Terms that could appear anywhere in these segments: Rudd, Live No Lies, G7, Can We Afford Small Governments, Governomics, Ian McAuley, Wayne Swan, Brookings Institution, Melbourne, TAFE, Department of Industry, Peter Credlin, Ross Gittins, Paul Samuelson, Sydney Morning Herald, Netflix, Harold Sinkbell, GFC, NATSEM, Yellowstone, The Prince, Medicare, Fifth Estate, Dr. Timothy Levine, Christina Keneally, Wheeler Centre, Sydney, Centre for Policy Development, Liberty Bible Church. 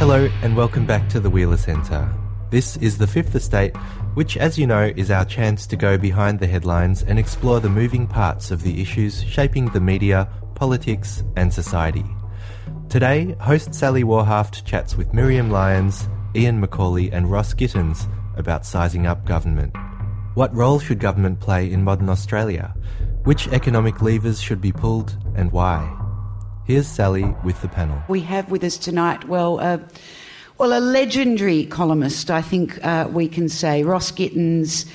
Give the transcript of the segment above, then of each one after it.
Hello and welcome back to the Wheeler Centre. This is the Fifth Estate, which, as you know, is our chance to go behind the headlines and explore the moving parts of the issues shaping the media, politics and society. Today, host Sally Warhaft chats with Miriam Lyons, Ian McAuley and Ross Gittins about sizing up government. What role should government play in modern Australia? Which economic levers should be pulled and why? Here's Sally with the panel. We have with us tonight, a legendary columnist, I think we can say. Ross Gittins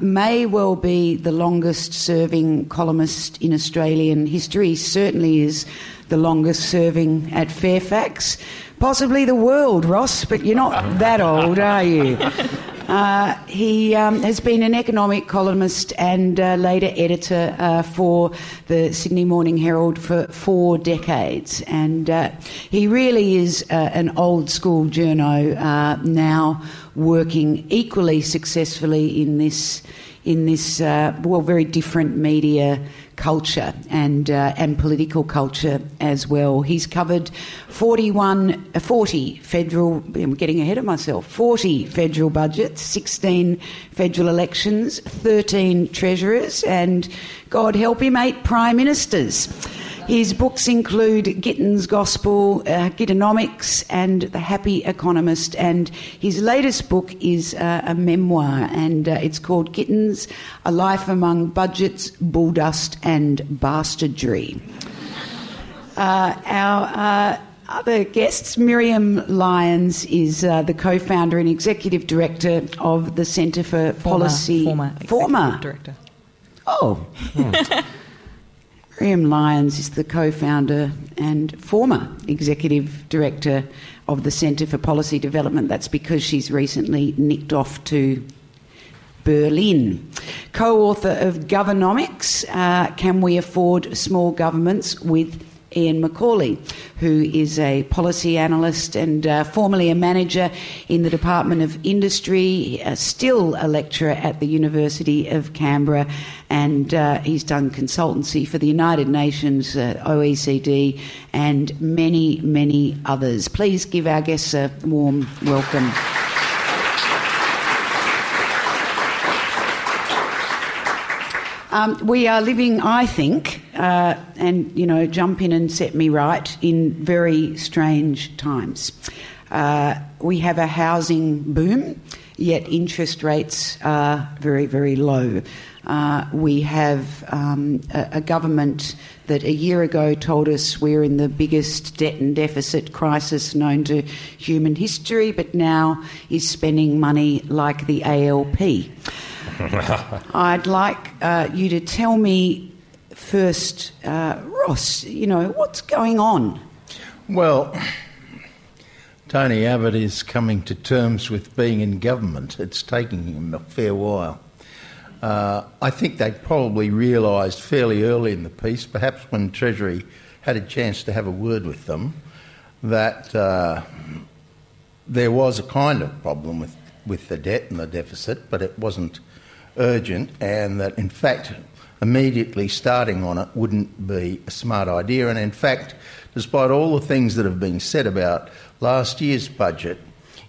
may well be the longest-serving columnist in Australian history. He certainly is the longest-serving at Fairfax, possibly the world, Ross, but you're not that old, are you? He has been an economic columnist and later editor for the Sydney Morning Herald for 4 decades. And he really is an old-school journo now, working equally successfully in this very different media culture and political culture as well. He's covered 40 federal... I'm getting ahead of myself. 40 federal budgets, 16 federal elections, 13 treasurers, and, God help him, 8 prime ministers. His books include Gittins' Gospel, Gittinomics, and The Happy Economist. And his latest book is a memoir, and it's called Gittins: A Life Among Budgets, Bulldust, and Bastardry. Our other guests, Miriam Lyons is the co-founder and executive director of the Centre for Policy... Former director. Oh. Yeah. Miriam Lyons is the co-founder and former executive director of the Centre for Policy Development. That's because she's recently nicked off to Berlin. Co-author of Governomics, Can We Afford Small Governments, with Ian McAuley, who is a policy analyst and formerly a manager in the Department of Industry, still a lecturer at the University of Canberra, and he's done consultancy for the United Nations, OECD, and many, many others. Please give our guests a warm welcome. We are living, I think, and, you know, jump in and set me right, in very strange times. We have a housing boom, yet interest rates are very, very low. We have a government that a year ago told us we're in the biggest debt and deficit crisis known to human history, but now is spending money like the ALP. I'd like you to tell me first, Ross, you know, what's going on? Well, Tony Abbott is coming to terms with being in government. It's taking him a fair while. I think they probably realised fairly early in the piece, perhaps when Treasury had a chance to have a word with them, that there was a kind of problem with the debt and the deficit, but it wasn't urgent, and that, in fact, immediately starting on it wouldn't be a smart idea. And, in fact, despite all the things that have been said about last year's budget,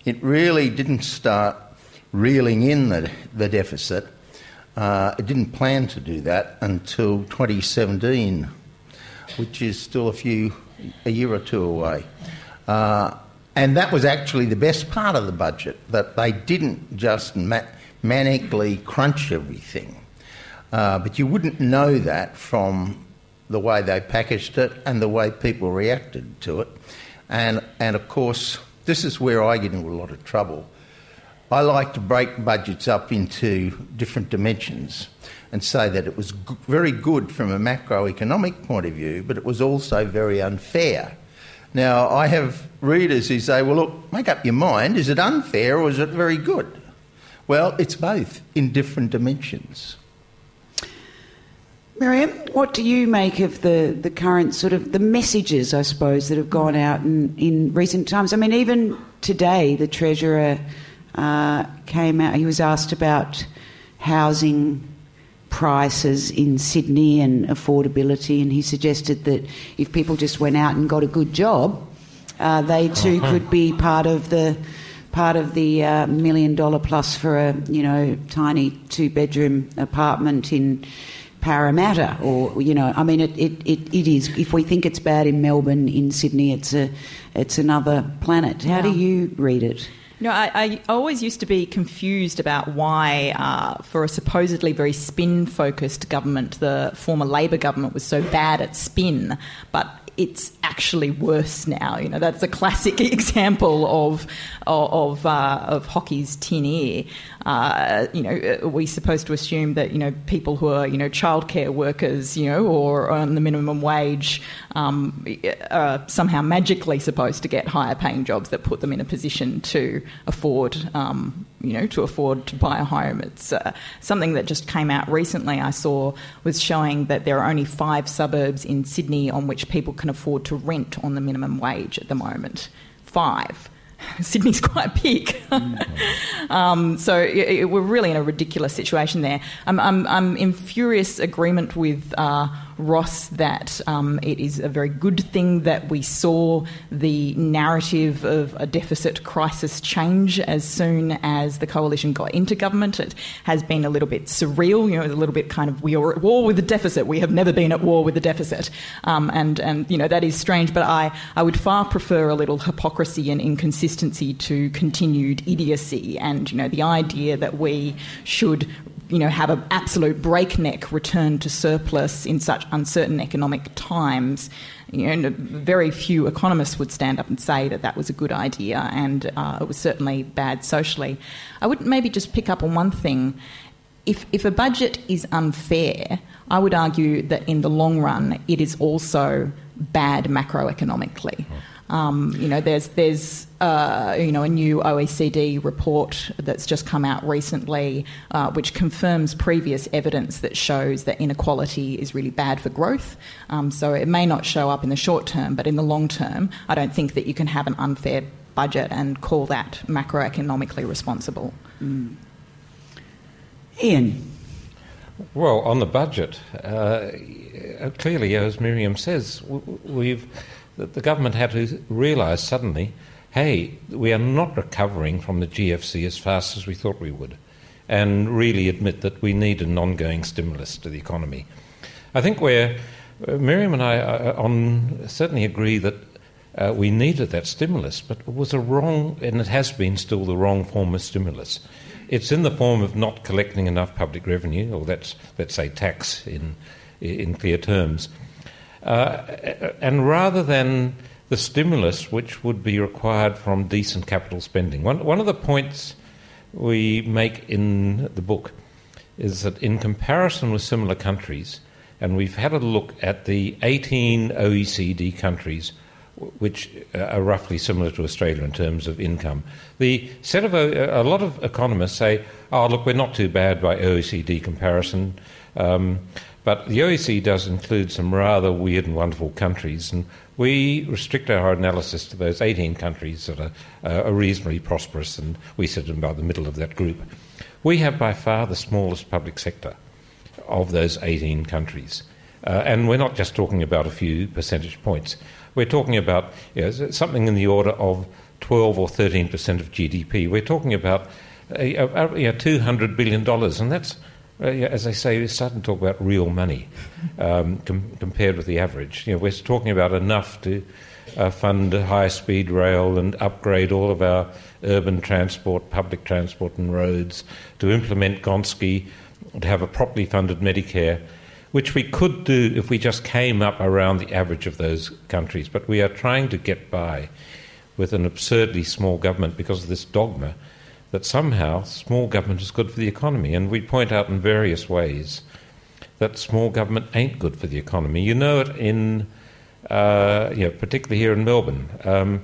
it really didn't start reeling in the deficit. It didn't plan to do that until 2017, which is still a year or two away. And that was actually the best part of the budget, that they didn't just manically crunch everything. But you wouldn't know that from the way they packaged it and the way people reacted to it. And of course, this is where I get into a lot of trouble. I like to break budgets up into different dimensions and say that it was very good from a macroeconomic point of view, but it was also very unfair. Now, I have readers who say, well, look, make up your mind. Is it unfair or is it very good? Well, it's both in different dimensions. Miriam, what do you make of the current sort of the messages, I suppose, that have gone out in recent times? I mean, even today, the Treasurer came out. He was asked about housing prices in Sydney and affordability, and he suggested that if people just went out and got a good job, They too could be part of the $1 million plus for a tiny 2-bedroom apartment in Parramatta, or it is. If we think it's bad in Melbourne, in Sydney, it's another planet. How do you read it? No, I always used to be confused about why, for a supposedly very spin-focused government, the former Labor government was so bad at spin, but it's actually worse now. That's a classic example of hockey's tin ear. We're supposed to assume that people who are childcare workers, or on the minimum wage, are somehow magically supposed to get higher paying jobs that put them in a position to afford to buy a home. It's something that just came out recently. I saw was showing that there are only 5 suburbs in Sydney on which people can afford to rent on the minimum wage at the moment. 5. Sydney's quite big. Mm-hmm. So we're really in a ridiculous situation there. I'm in furious agreement with Ross that it is a very good thing that we saw the narrative of a deficit crisis change as soon as the coalition got into government. It has been a little bit surreal, a little bit kind of, we are at war with the deficit. We have never been at war with the deficit. And that is strange, but I would far prefer a little hypocrisy and inconsistency to continued idiocy and, the idea that we should have an absolute breakneck return to surplus in such uncertain economic times. Very few economists would stand up and say that that was a good idea, and it was certainly bad socially. I would maybe just pick up on one thing. If a budget is unfair, I would argue that in the long run it is also bad macroeconomically. There's a new OECD report that's just come out recently, which confirms previous evidence that shows that inequality is really bad for growth. So it may not show up in the short term, but in the long term, I don't think that you can have an unfair budget and call that macroeconomically responsible. Mm. Ian? Well, on the budget, clearly, as Miriam says, the government had to realise suddenly, hey, we are not recovering from the GFC as fast as we thought we would, and really admit that we need an ongoing stimulus to the economy. I think where Miriam and I certainly agree that we needed that stimulus, but it was the wrong form of stimulus. It's in the form of not collecting enough public revenue, or that's, let's say, tax in clear terms. And rather than the stimulus which would be required from decent capital spending. One of the points we make in the book is that in comparison with similar countries, and we've had a look at the 18 OECD countries which are roughly similar to Australia in terms of income, a lot of economists say, oh, look, we're not too bad by OECD comparison. But the OECD does include some rather weird and wonderful countries, and we restrict our analysis to those 18 countries that are reasonably prosperous, and we sit in about the middle of that group. We have by far the smallest public sector of those 18 countries, and we're not just talking about a few percentage points. We're talking about something in the order of 12 or 13% of GDP. We're talking about $200 billion, and that's, as I say, we're starting to talk about real money compared with the average. We're talking about enough to fund high-speed rail and upgrade all of our urban transport, public transport and roads, to implement Gonski, to have a properly funded Medicare, which we could do if we just came up around the average of those countries. But we are trying to get by with an absurdly small government because of this dogma that somehow small government is good for the economy. And we point out in various ways that small government ain't good for the economy. You know it in, particularly here in Melbourne.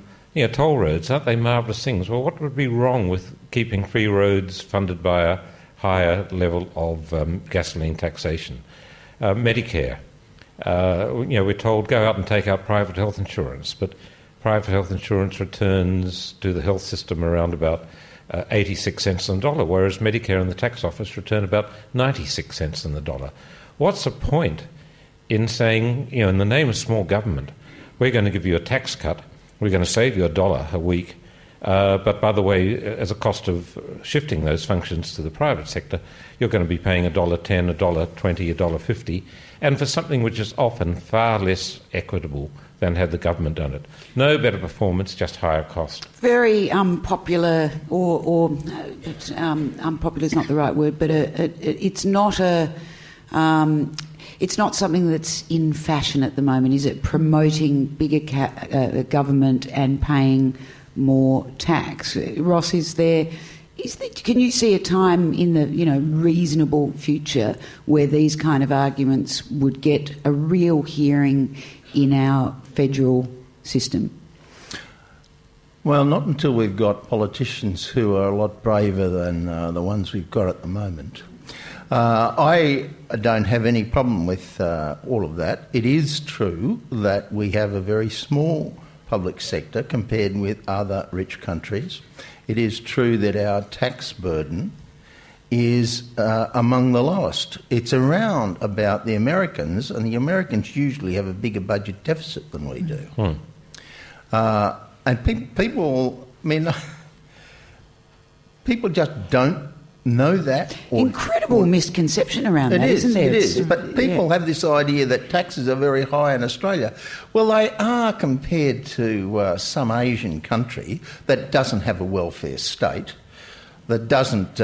Toll roads, aren't they marvellous things? Well, what would be wrong with keeping free roads funded by a higher level of gasoline taxation? Medicare. We're told go out and take out private health insurance, but private health insurance returns to the health system around about 86 cents on the dollar, whereas Medicare and the tax office return about 96 cents on the dollar. What's the point in saying, in the name of small government, we're going to give you a tax cut we're going to save you $1 a week. But by the way, as a cost of shifting those functions to the private sector, you're going to be paying $1.10, $1.20, $1.50, and for something which is often far less equitable than had the government done it. No better performance, just higher cost. Very unpopular, or unpopular is not the right word, but it's not something that's in fashion at the moment, is it? Promoting bigger government and paying more tax. Ross, can you see a time in the reasonable future where these kind of arguments would get a real hearing in our federal system? Well, not until we've got politicians who are a lot braver than the ones we've got at the moment. I don't have any problem with all of that. It is true that we have a very small public sector compared with other rich countries. It is true that our tax burden is among the lowest. It's around about the Americans, and the Americans usually have a bigger budget deficit than we do. Mm. People just don't know that. Incredible misconception around that, isn't there? It is, but people have this idea that taxes are very high in Australia. Well, they are compared to some Asian country that doesn't have a welfare state, that doesn't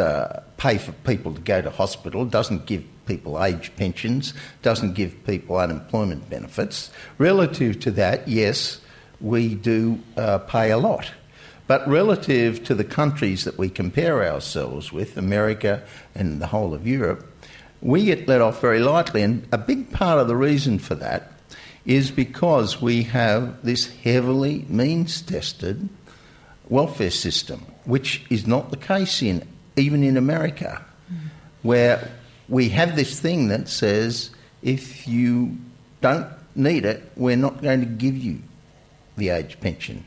pay for people to go to hospital, doesn't give people age pensions, doesn't give people unemployment benefits. Relative to that, yes, we do pay a lot. But relative to the countries that we compare ourselves with, America and the whole of Europe, we get let off very lightly. And a big part of the reason for that is because we have this heavily means-tested welfare system, which is not the case even in America, where we have this thing that says, if you don't need it, we're not going to give you the age pension.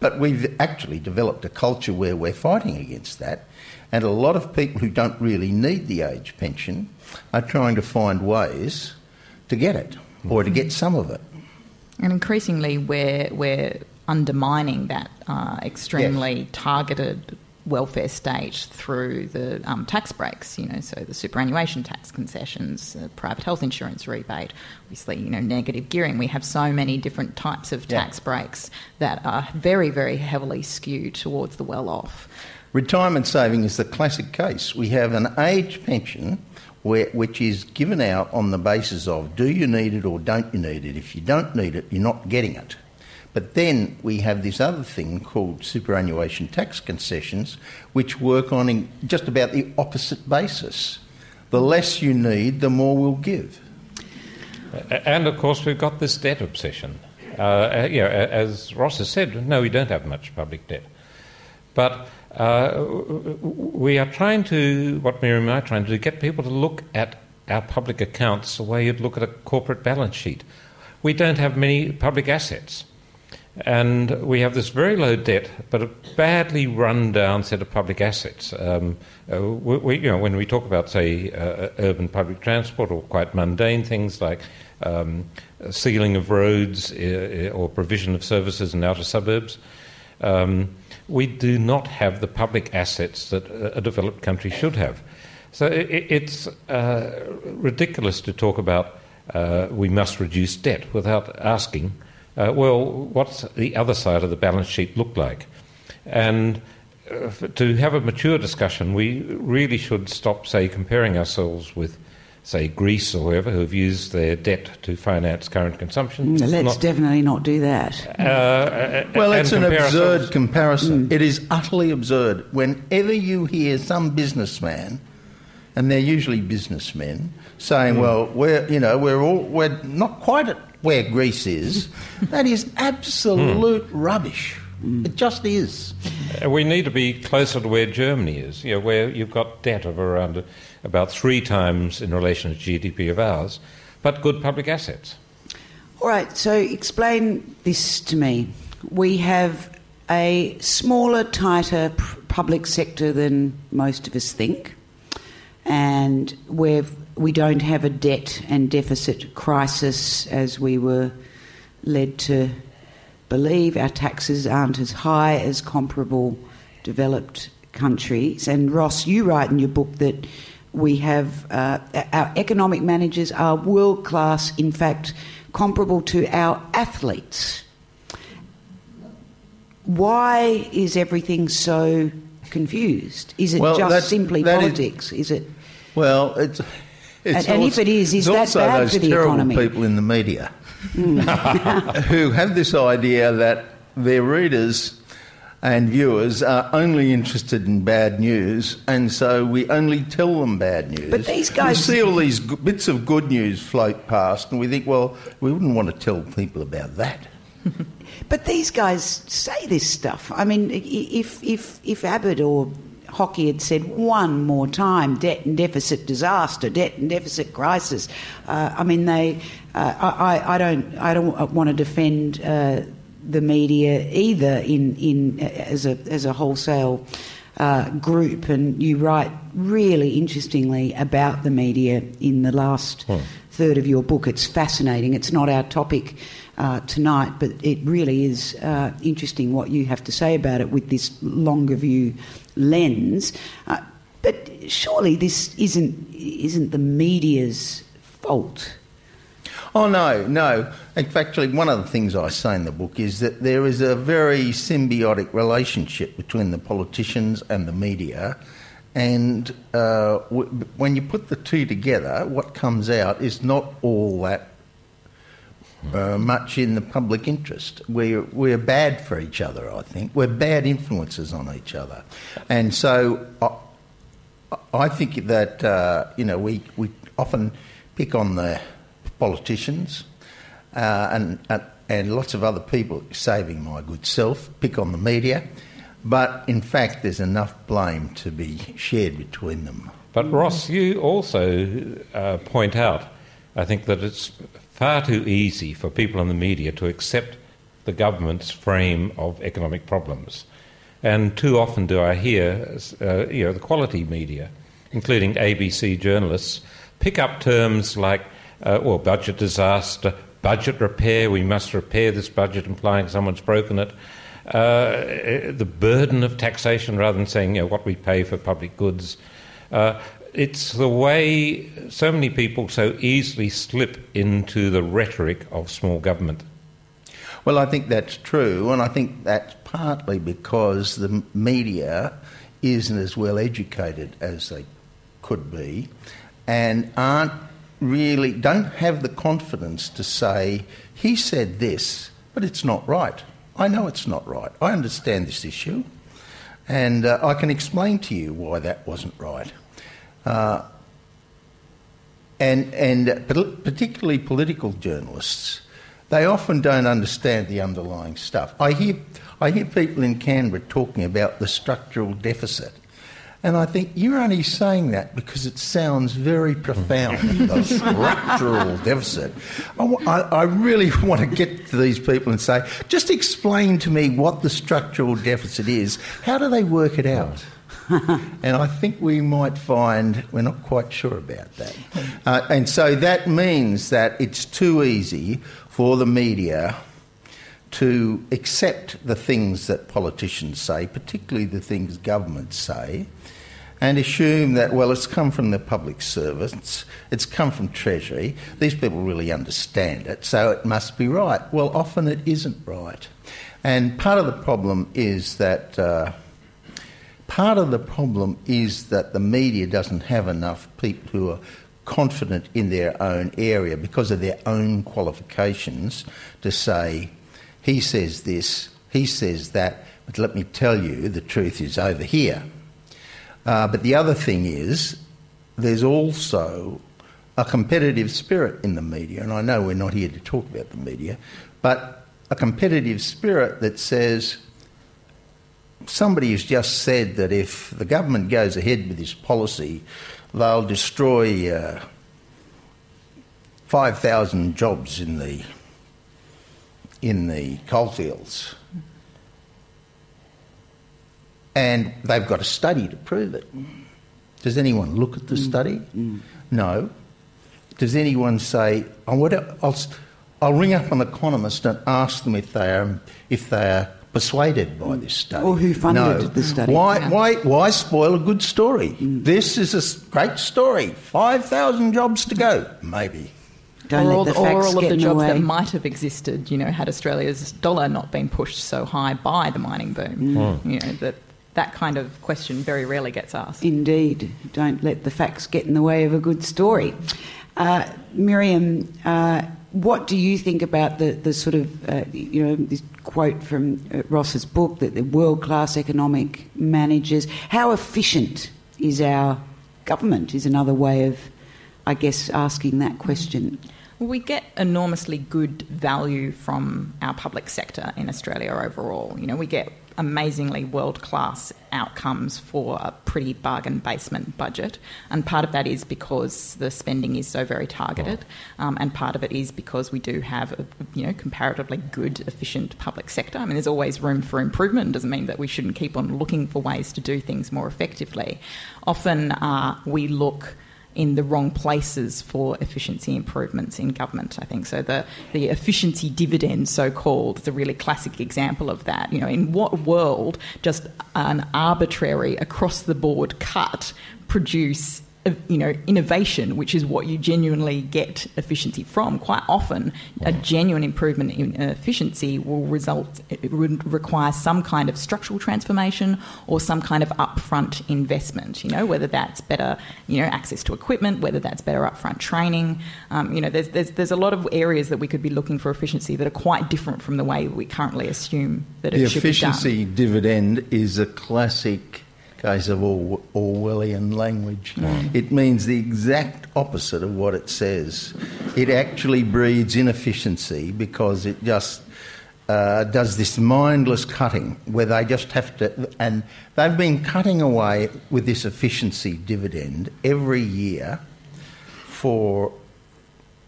But we've actually developed a culture where we're fighting against that, and a lot of people who don't really need the age pension are trying to find ways to get it, or to get some of it. And increasingly we're undermining that extremely targeted welfare state through the tax breaks, so the superannuation tax concessions, the private health insurance rebate, obviously, negative gearing. We have so many different types of tax breaks that are very, very heavily skewed towards the well-off. Retirement saving is the classic case. We have an age pension which is given out on the basis of, do you need it or don't you need it? If you don't need it, you're not getting it. But then we have this other thing called superannuation tax concessions, which work on just about the opposite basis. The less you need, the more we'll give. And, of course, we've got this debt obsession. As Ross has said, no, we don't have much public debt. But we are trying to, what Miriam and I are trying to do, get people to look at our public accounts the way you'd look at a corporate balance sheet. We don't have many public assets. And we have this very low debt, but a badly run-down set of public assets. When we talk about, say, urban public transport or quite mundane things like sealing of roads or provision of services in outer suburbs, we do not have the public assets that a developed country should have. So it's ridiculous to talk about we must reduce debt without asking, what's the other side of the balance sheet look like? And to have a mature discussion, we really should stop, say, comparing ourselves with, say, Greece or whoever, who have used their debt to finance current consumption. Definitely not do that. It's an absurd comparison. Mm. It is utterly absurd. Whenever you hear some businessman, and they're usually businessmen, saying, we're not quite at where Greece is, that is absolute rubbish. Mm. It just is. We need to be closer to where Germany is, where you've got debt of around about 3 times in relation to GDP of ours, but good public assets. All right, so explain this to me. We have a smaller, tighter public sector than most of us think, and we don't have a debt and deficit crisis as we were led to believe our taxes aren't as high as comparable developed countries. And Ross, you write in your book that we have our economic managers are world class, in fact, comparable to our athletes. Why is everything so confused? Is it just simply politics? And if it is that bad for the economy? It's also those terrible people in the media who have this idea that their readers and viewers are only interested in bad news, and so we only tell them bad news. But these guys... We see all these bits of good news float past, and we think, well, we wouldn't want to tell people about that. But these guys say this stuff. I mean, if Abbott or Hockey had said one more time, debt and deficit disaster, debt and deficit crisis. I don't want to defend the media either as a wholesale group. And you write really interestingly about the media in the last third of your book. It's fascinating. It's not our topic tonight, but it really is interesting what you have to say about it with this longer view lens. But surely this isn't the media's fault. Oh, no. In fact, actually, one of the things I say in the book is that there is a very symbiotic relationship between the politicians and the media, and when you put the two together, what comes out is not all that much in the public interest. We're bad for each other, I think. We're bad influences on each other. And so I think that, we often pick on the politicians and lots of other people, saving my good self, pick on the media. But, in fact, there's enough blame to be shared between them. But, Ross, you also point out, I think, that it's far too easy for people in the media to accept the government's frame of economic problems. And too often do I hear, the quality media, including ABC journalists, pick up terms like, budget disaster, budget repair, we must repair this budget, implying someone's broken it, the burden of taxation rather than saying, what we pay for public goods. It's the way so many people so easily slip into the rhetoric of small government. Well, I think that's true, and I think that's partly because the media isn't as well educated as they could be and don't have the confidence to say, he said this, but it's not right. I know it's not right. I understand this issue, and I can explain to you why that wasn't right. Particularly political journalists, they often don't understand the underlying stuff. I hear people in Canberra talking about the structural deficit, and I think you're only saying that because it sounds very profound, the structural deficit. I really want to get to these people and say, just explain to me what the structural deficit is. How do they work it out? And I think we might find we're not quite sure about that. And so that means that it's too easy for the media to accept the things that politicians say, particularly the things governments say, and assume that, well, it's come from the public servants, it's come from Treasury, these people really understand it, so it must be right. Well, often it isn't right. And part of the problem is that... Part of the problem is that the media doesn't have enough people who are confident in their own area because of their own qualifications to say, he says this, he says that, but let me tell you the truth is over here. But the other thing is there's also a competitive spirit in the media, and I know we're not here to talk about the media, but a competitive spirit that says... Somebody has just said that if the government goes ahead with this policy, they'll destroy 5,000 jobs in the coalfields. And they've got a study to prove it. Does anyone look at the study? No. Does anyone say, I'll ring up an economist and ask them if they are persuaded by this study. Or who funded the study. Why spoil a good story? Mm. This is a great story. 5,000 jobs to go, maybe. Or all of the jobs that might have existed, had Australia's dollar not been pushed so high by the mining boom. Mm. Mm. That kind of question very rarely gets asked. Indeed. Don't let the facts get in the way of a good story. Miriam, what do you think about the sort of, this quote from Ross's book that the world-class economic managers, how efficient is our government is another way of, I guess, asking that question. We get enormously good value from our public sector in Australia overall. We get amazingly world-class outcomes for a pretty bargain basement budget, and part of that is because the spending is so very targeted, and part of it is because we do have a comparatively good, efficient public sector. I mean, there's always room for improvement. It doesn't mean that we shouldn't keep on looking for ways to do things more effectively. Often we look in the wrong places for efficiency improvements in government, I think. So the efficiency dividend, so-called, is a really classic example of that. In what world just an arbitrary, across-the-board cut produce innovation, which is what you genuinely get efficiency from? Quite often, a genuine improvement in efficiency will require some kind of structural transformation or some kind of upfront investment, whether that's better, access to equipment, whether that's better upfront training. There's a lot of areas that we could be looking for efficiency that are quite different from the way we currently assume that it should be done. The efficiency dividend is a classic case of Orwellian language. Mm. It means the exact opposite of what it says. It actually breeds inefficiency because it just does this mindless cutting where they just have to... And they've been cutting away with this efficiency dividend every year for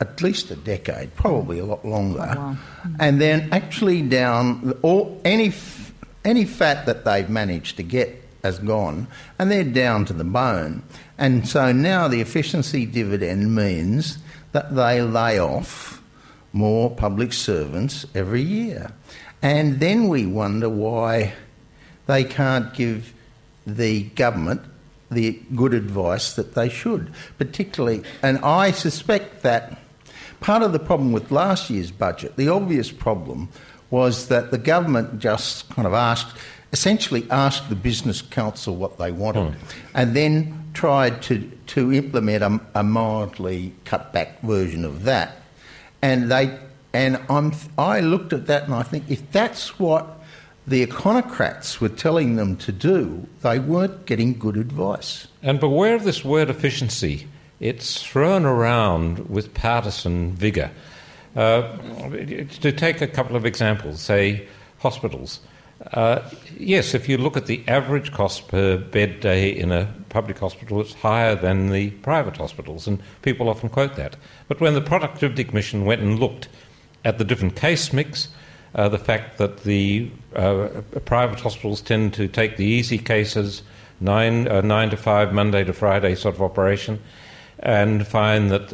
at least a decade, probably a lot longer. Oh, wow. Mm. And then actually down... Any fat that they've managed to get has gone, and they're down to the bone. And so now the efficiency dividend means that they lay off more public servants every year. And then we wonder why they can't give the government the good advice that they should, particularly. And I suspect that part of the problem with last year's budget, the obvious problem, was that the government just kind of essentially asked the business council what they wanted and then tried to implement a mildly cut-back version of that. And I looked at that and I think if that's what the economocrats were telling them to do, they weren't getting good advice. And beware of this word efficiency. It's thrown around with partisan vigour. To take a couple of examples, say hospitals. Yes, if you look at the average cost per bed day in a public hospital, it's higher than the private hospitals, and people often quote that. But when the Productivity Commission went and looked at the different case mix, the fact that the private hospitals tend to take the easy cases, 9 to 5, Monday to Friday sort of operation, and find that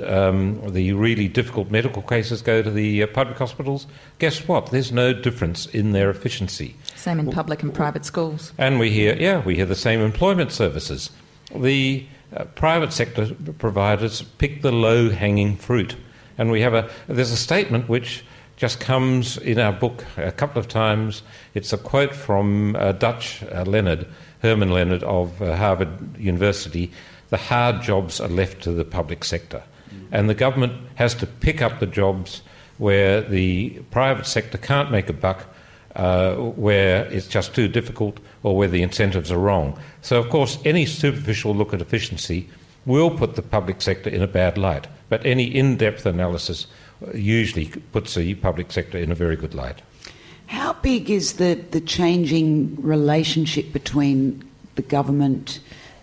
the really difficult medical cases go to the public hospitals, guess what? There's no difference in their efficiency. Same in public and private schools. And we hear the same employment services. The private sector providers pick the low-hanging fruit. And there's a statement which just comes in our book a couple of times. It's a quote from Dutch Herman Leonard of Harvard University. The hard jobs are left to the public sector, and the government has to pick up the jobs where the private sector can't make a buck, where it's just too difficult, or where the incentives are wrong. So, of course, any superficial look at efficiency will put the public sector in a bad light, but any in-depth analysis usually puts the public sector in a very good light. How big is the changing relationship between the government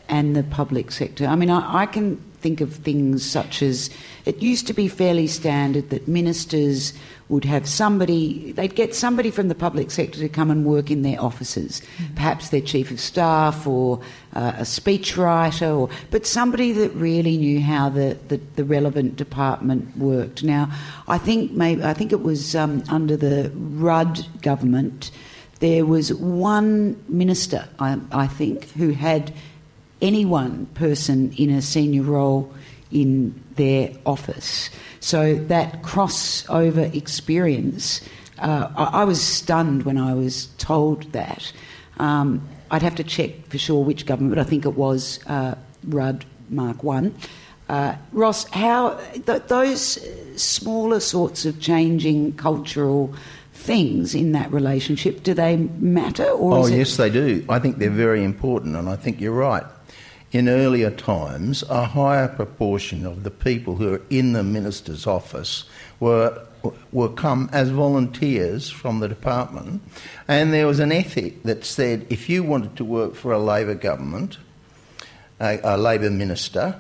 and the public sector? I mean, I can think of things such as, it used to be fairly standard that ministers would have somebody, they'd get somebody from the public sector to come and work in their offices, perhaps their chief of staff or a speechwriter, or, but somebody that really knew how the relevant department worked. Now, I think it was under the Rudd government, there was one minister, I think, who had any one person in a senior role in their office. So that crossover experience, I was stunned when I was told that. I'd have to check for sure which government, but I think it was Rudd Mark I. Ross, how those smaller sorts of changing cultural things in that relationship, do they matter? Or yes, they do. I think they're very important, and I think you're right. In earlier times, a higher proportion of the people who are in the minister's office were come as volunteers from the department, and there was an ethic that said if you wanted to work for a Labor government, a Labor minister,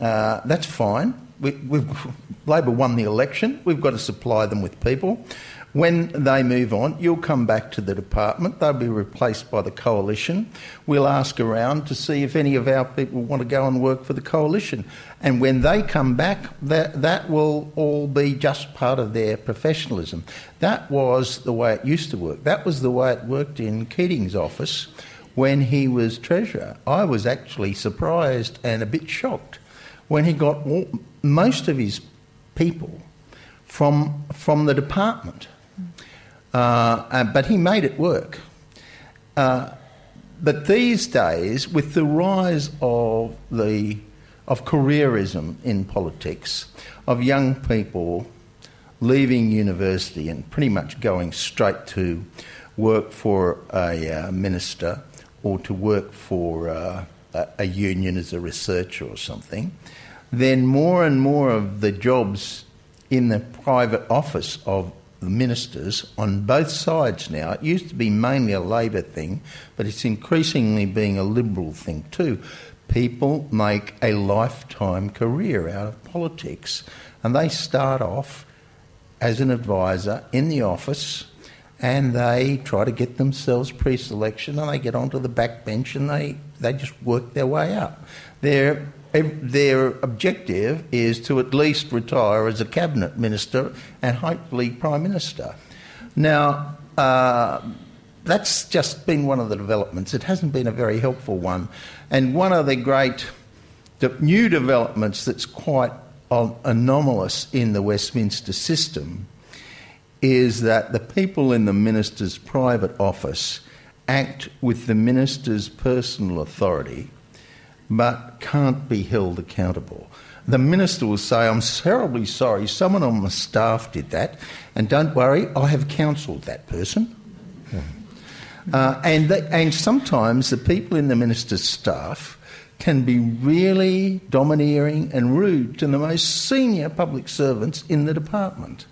that's fine. Labor won the election. We've got to supply them with people. When they move on, you'll come back to the department. They'll be replaced by the coalition. We'll ask around to see if any of our people want to go and work for the coalition. And when they come back, that will all be just part of their professionalism. That was the way it used to work. That was the way it worked in Keating's office when he was Treasurer. I was actually surprised and a bit shocked when he got most of his people from the department. But he made it work. But these days, with the rise of careerism in politics, of young people leaving university and pretty much going straight to work for a minister or to work for a union as a researcher or something, then more and more of the jobs in the private office of the ministers on both sides now. It used to be mainly a Labor thing, but it's increasingly being a Liberal thing too. People make a lifetime career out of politics, and they start off as an advisor in the office, and they try to get themselves pre-selection, and they get onto the back bench, and they just work their way up. Their objective is to at least retire as a cabinet minister and hopefully prime minister. Now, that's just been one of the developments. It hasn't been a very helpful one. And one of the great new developments that's quite anomalous in the Westminster system is that the people in the minister's private office act with the minister's personal authority but can't be held accountable. The minister will say, I'm terribly sorry, someone on my staff did that, and don't worry, I have counselled that person. And sometimes the people in the minister's staff can be really domineering and rude to the most senior public servants in the department.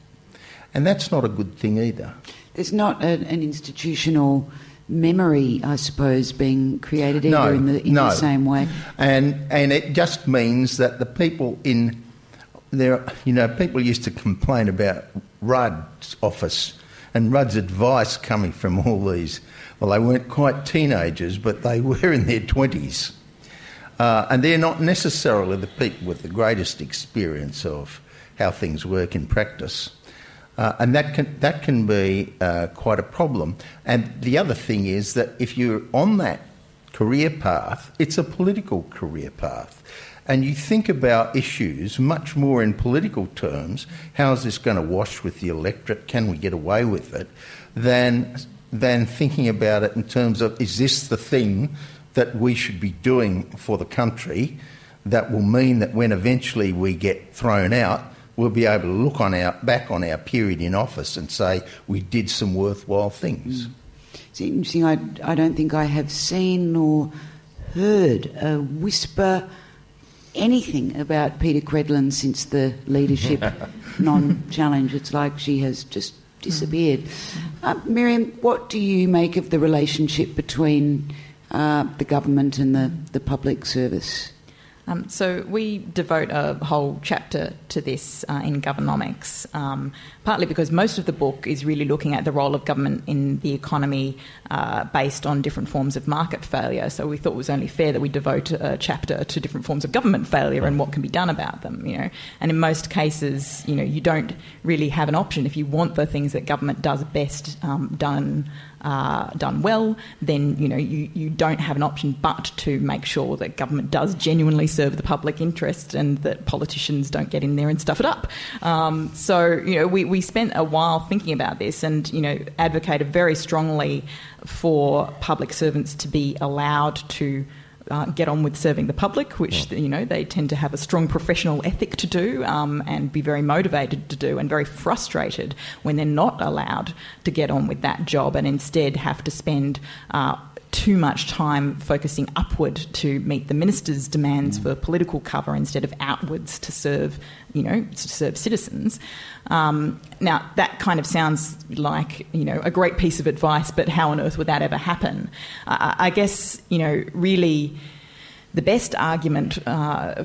And that's not a good thing either. There's not an institutional memory, I suppose, being created either in the same way. And it just means that the people in there, you know, people used to complain about Rudd's office and Rudd's advice coming from all these, well, they weren't quite teenagers, but they were in their 20s. And they're not necessarily the people with the greatest experience of how things work in practice. And that can be quite a problem. And the other thing is that if you're on that career path, it's a political career path. And you think about issues much more in political terms, how is this going to wash with the electorate, can we get away with it, than thinking about it in terms of, is this the thing that we should be doing for the country that will mean that when eventually we get thrown out, we'll be able to look back on our period in office and say we did some worthwhile things. It's interesting. I don't think I have seen or heard a whisper anything about Peter Credlin since the leadership non-challenge. It's like she has just disappeared. Miriam, what do you make of the relationship between the government and the public service? So we devote a whole chapter to this in Governomics, partly because most of the book is really looking at the role of government in the economy based on different forms of market failure. So we thought it was only fair that we devote a chapter to different forms of government failure and what can be done about them, you know. And in most cases, you know, you don't really have an option. If you want the things that government does best done well, then, you know, you don't have an option but to make sure that government does genuinely serve the public interest and that politicians don't get in there and stuff it up. So, you know, we spent a while thinking about this and, you know, advocated very strongly for public servants to be allowed to get on with serving the public, which, you know, they tend to have a strong professional ethic to do and be very motivated to do, and very frustrated when they're not allowed to get on with that job and instead have to spend too much time focusing upward to meet the minister's demands for political cover instead of outwards to serve, you know, to serve citizens. Now, that kind of sounds like, you know, a great piece of advice, but how on earth would that ever happen? I guess, you know, really the best argument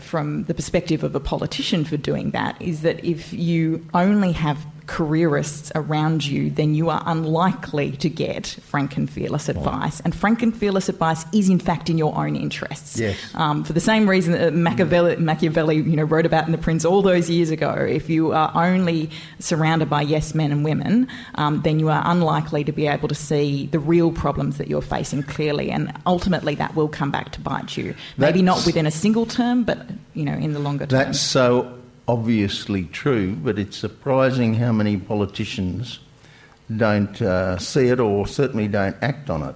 from the perspective of a politician for doing that is that if you only have careerists around you, then you are unlikely to get frank and fearless advice. And frank and fearless advice is, in fact, in your own interests. Yes. For the same reason that Machiavelli, you know, wrote about in The Prince all those years ago. If you are only surrounded by yes men and women, then you are unlikely to be able to see the real problems that you're facing clearly. And ultimately, that will come back to bite you. Maybe not within a single term, but, you know, in the longer term. That's so obviously true, but it's surprising how many politicians don't see it or certainly don't act on it.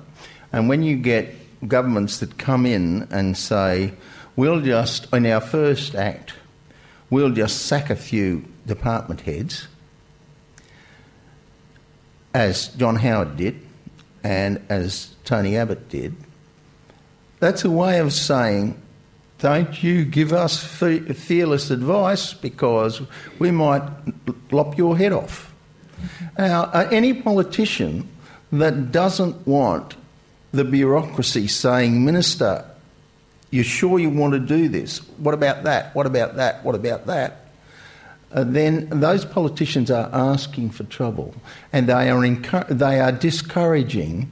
And when you get governments that come in and say, we'll just, in our first act, we'll just sack a few department heads, as John Howard did and as Tony Abbott did, that's a way of saying, don't you give us fearless advice because we might lop your head off. Now, any politician that doesn't want the bureaucracy saying, Minister, you're sure you want to do this? What about that? What about that? What about that? Then those politicians are asking for trouble, and they are discouraging.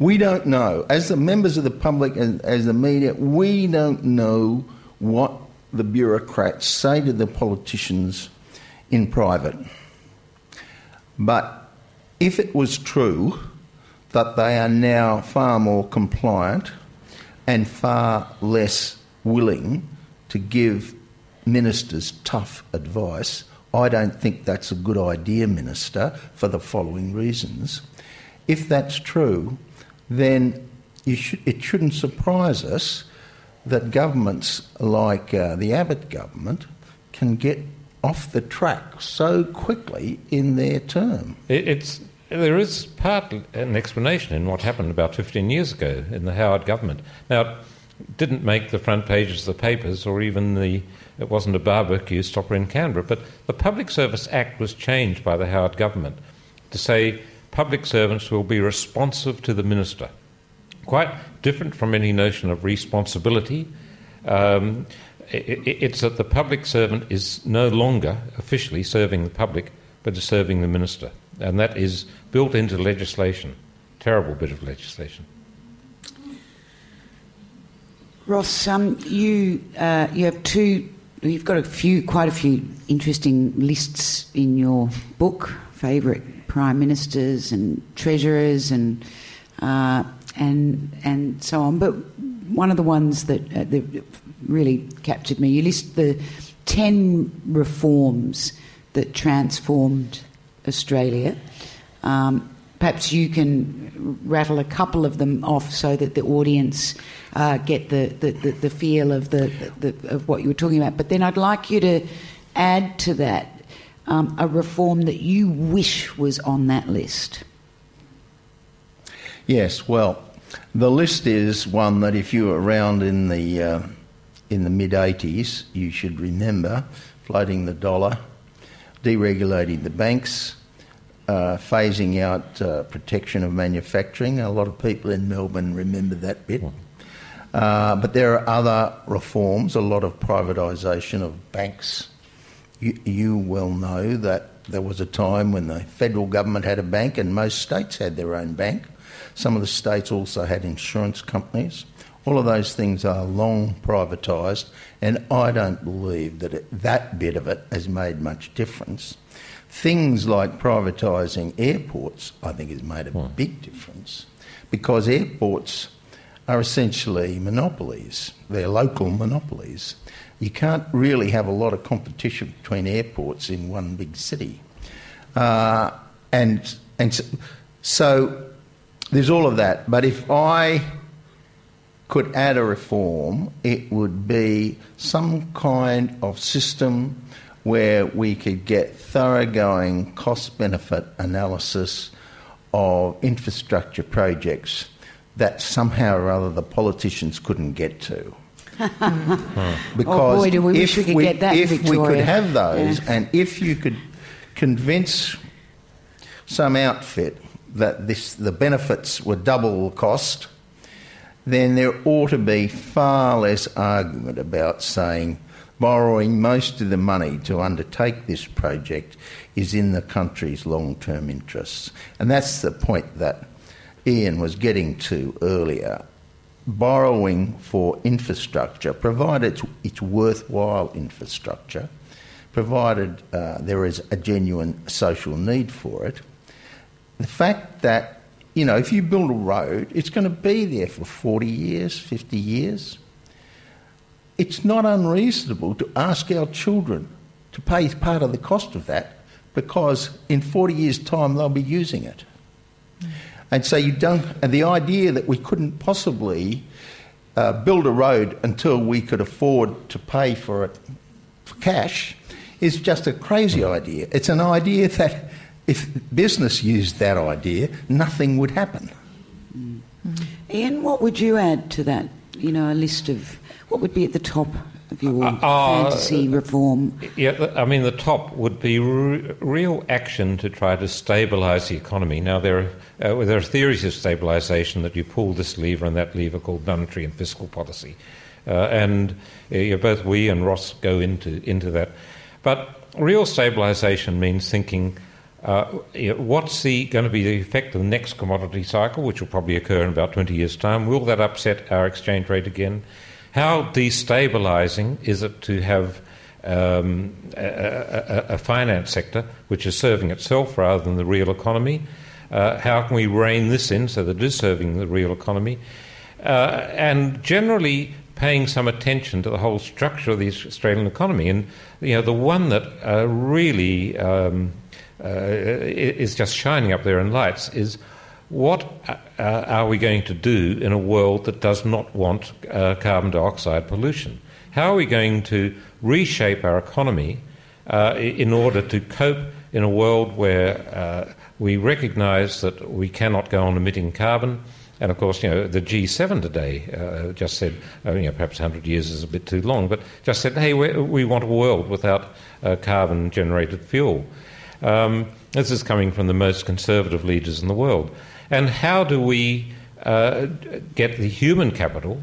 We don't know, as the members of the public and as the media, we don't know what the bureaucrats say to the politicians in private. But if it was true that they are now far more compliant and far less willing to give ministers tough advice, I don't think that's a good idea, Minister, for the following reasons. If that's true, then it shouldn't surprise us that governments like the Abbott government can get off the track so quickly in their term. There is part an explanation in what happened about 15 years ago in the Howard government. Now, it didn't make the front pages of the papers or even it wasn't a barbecue stopper in Canberra, but the Public Service Act was changed by the Howard government to say public servants will be responsive to the minister. Quite different from any notion of responsibility. It's that the public servant is no longer officially serving the public, but is serving the minister. And that is built into legislation. Terrible bit of legislation. Ross, you have you've got quite a few interesting lists in your book, favourite prime ministers and treasurers and so on. But one of the ones that really captured me, you list the 10 reforms that transformed Australia. Perhaps you can rattle a couple of them off so that the audience get the feel of of what you were talking about. But then I'd like you to add to that a reform that you wish was on that list. Yes, well, the list is one that if you were around in the mid-'80s, you should remember: floating the dollar, deregulating the banks, phasing out protection of manufacturing. A lot of people in Melbourne remember that bit. But there are other reforms, a lot of privatisation of banks. You well know that there was a time when the federal government had a bank and most states had their own bank. Some of the states also had insurance companies. All of those things are long privatised, and I don't believe that that bit of it has made much difference. Things like privatising airports, I think, has made a big difference, because airports are essentially monopolies. They're local monopolies. You can't really have a lot of competition between airports in one big city. So there's all of that. But if I could add a reform, it would be some kind of system where we could get thoroughgoing cost-benefit analysis of infrastructure projects that somehow or other the politicians couldn't get to. Because if we could have those, and if you could convince some outfit that the benefits were double the cost, then there ought to be far less argument about saying borrowing most of the money to undertake this project is in the country's long-term interests. And that's the point that Ian was getting to earlier. Borrowing for infrastructure, provided it's worthwhile infrastructure, provided there is a genuine social need for it. The fact that, you know, if you build a road, it's going to be there for 40 years, 50 years. It's not unreasonable to ask our children to pay part of the cost of that, because in 40 years' time they'll be using it. And so the idea that we couldn't possibly build a road until we could afford to pay for it for cash is just a crazy idea. It's an idea that if business used that idea, nothing would happen. Ian, what would you add to that? You know, a list of what would be at the top of your fantasy reform? Yeah, I mean, the top would be real action to try to stabilise the economy. Now, there are theories of stabilisation that you pull this lever and that lever called monetary and fiscal policy. And both we and Ross go into that. But real stabilisation means thinking, what's going to be the effect of the next commodity cycle, which will probably occur in about 20 years' time? Will that upset our exchange rate again? How destabilising is it to have a finance sector which is serving itself rather than the real economy? How can we rein this in so that it is serving the real economy? And generally paying some attention to the whole structure of the Australian economy. And, you know, the one that really is just shining up there in lights is, what are we going to do in a world that does not want carbon dioxide pollution? How are we going to reshape our economy in order to cope in a world where we recognise that we cannot go on emitting carbon? And, of course, you know, the G7 today just said, perhaps 100 years is a bit too long, but just said, hey, we want a world without carbon-generated fuel. This is coming from the most conservative leaders in the world. And how do we get the human capital,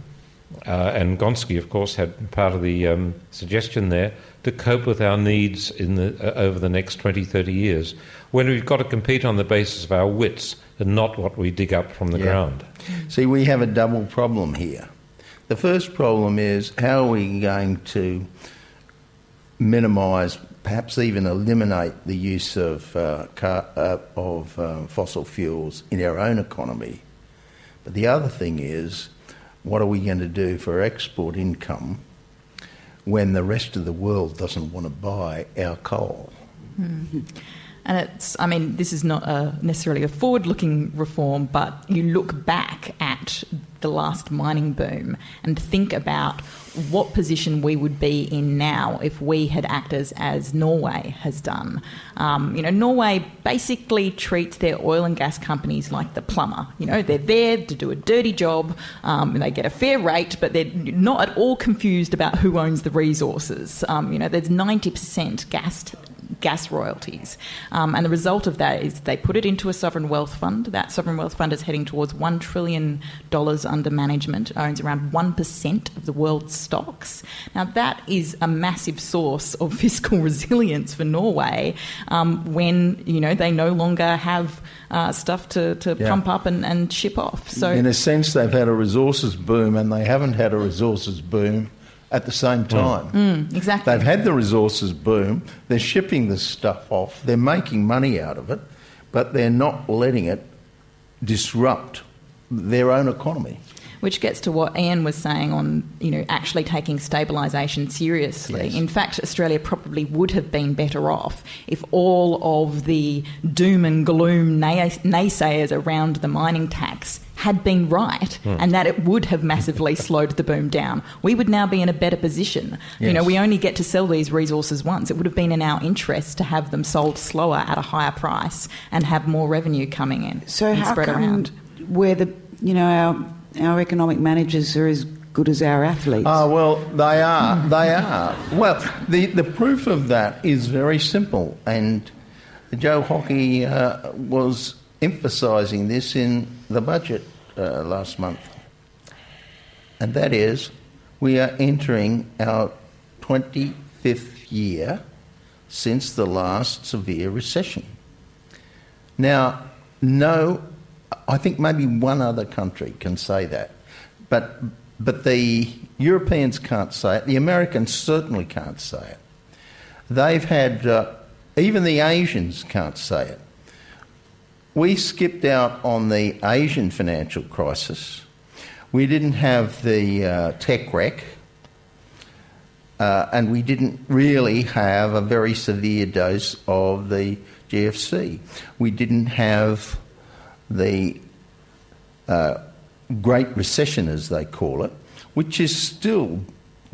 and Gonski, of course, had part of the suggestion there, to cope with our needs over the next 20, 30 years, when we've got to compete on the basis of our wits and not what we dig up from the ground? See, we have a double problem here. The first problem is, how are we going to minimise, perhaps even eliminate, the use of fossil fuels in our own economy? But the other thing is, what are we going to do for export income when the rest of the world doesn't want to buy our coal? Mm-hmm. And this is not necessarily a forward-looking reform, but you look back at the last mining boom and think about what position we would be in now if we had acted as Norway has done. Norway basically treats their oil and gas companies like the plumber. You know, they're there to do a dirty job, and they get a fair rate, but they're not at all confused about who owns the resources. There's 90% gas gas royalties. And the result of that is they put it into a sovereign wealth fund. That sovereign wealth fund is heading towards $1 trillion under management, owns around 1% of the world's stocks. Now, that is a massive source of fiscal resilience for Norway when, you know, they no longer have stuff to pump up and ship off. So, in a sense, they've had a resources boom and they haven't had a resources boom at the same time. Exactly. They've had the resources boom, they're shipping this stuff off, they're making money out of it, but they're not letting it disrupt their own economy. Which gets to what Ian was saying on, you know, actually taking stabilisation seriously. Yes. In fact, Australia probably would have been better off if all of the doom and gloom naysayers around the mining tax had been right, and that it would have massively slowed the boom down. We would now be in a better position. Yes. You know, we only get to sell these resources once. It would have been in our interest to have them sold slower at a higher price and have more revenue coming in. So and how spread come around. Where the, you know, our economic managers are as good as our athletes? Oh, well, they are. They are. Well, the proof of that is very simple, and Joe Hockey was emphasising this in the budget last month, and that is we are entering our 25th year since the last severe recession. Now, I think maybe one other country can say that, but the Europeans can't say it. The Americans certainly can't say it. They've had... even the Asians can't say it. We skipped out on the Asian financial crisis. We didn't have the tech wreck. And we didn't really have a very severe dose of the GFC. We didn't have the Great Recession, as they call it, which has still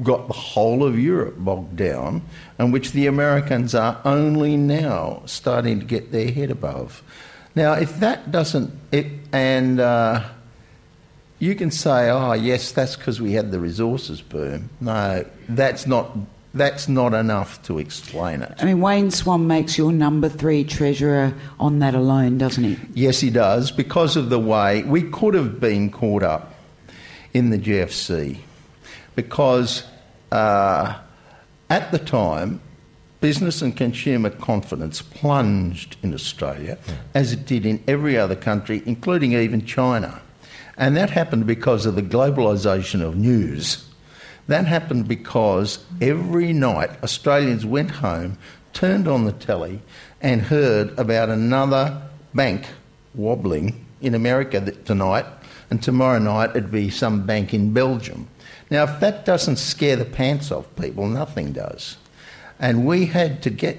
got the whole of Europe bogged down, and which the Americans are only now starting to get their head above. Now, if that doesn't... you can say, oh, yes, that's because we had the resources boom. No, that's not enough to explain it. I mean, Wayne Swan makes your number 3 treasurer on that alone, doesn't he? Yes, he does, because of the way we could have been caught up in the GFC, because at the time, business and consumer confidence plunged in Australia, as it did in every other country, including even China. And that happened because of the globalisation of news. That happened because every night Australians went home, turned on the telly and heard about another bank wobbling in America tonight, and tomorrow night it'd be some bank in Belgium. Now, if that doesn't scare the pants off people, nothing does. And we had to get...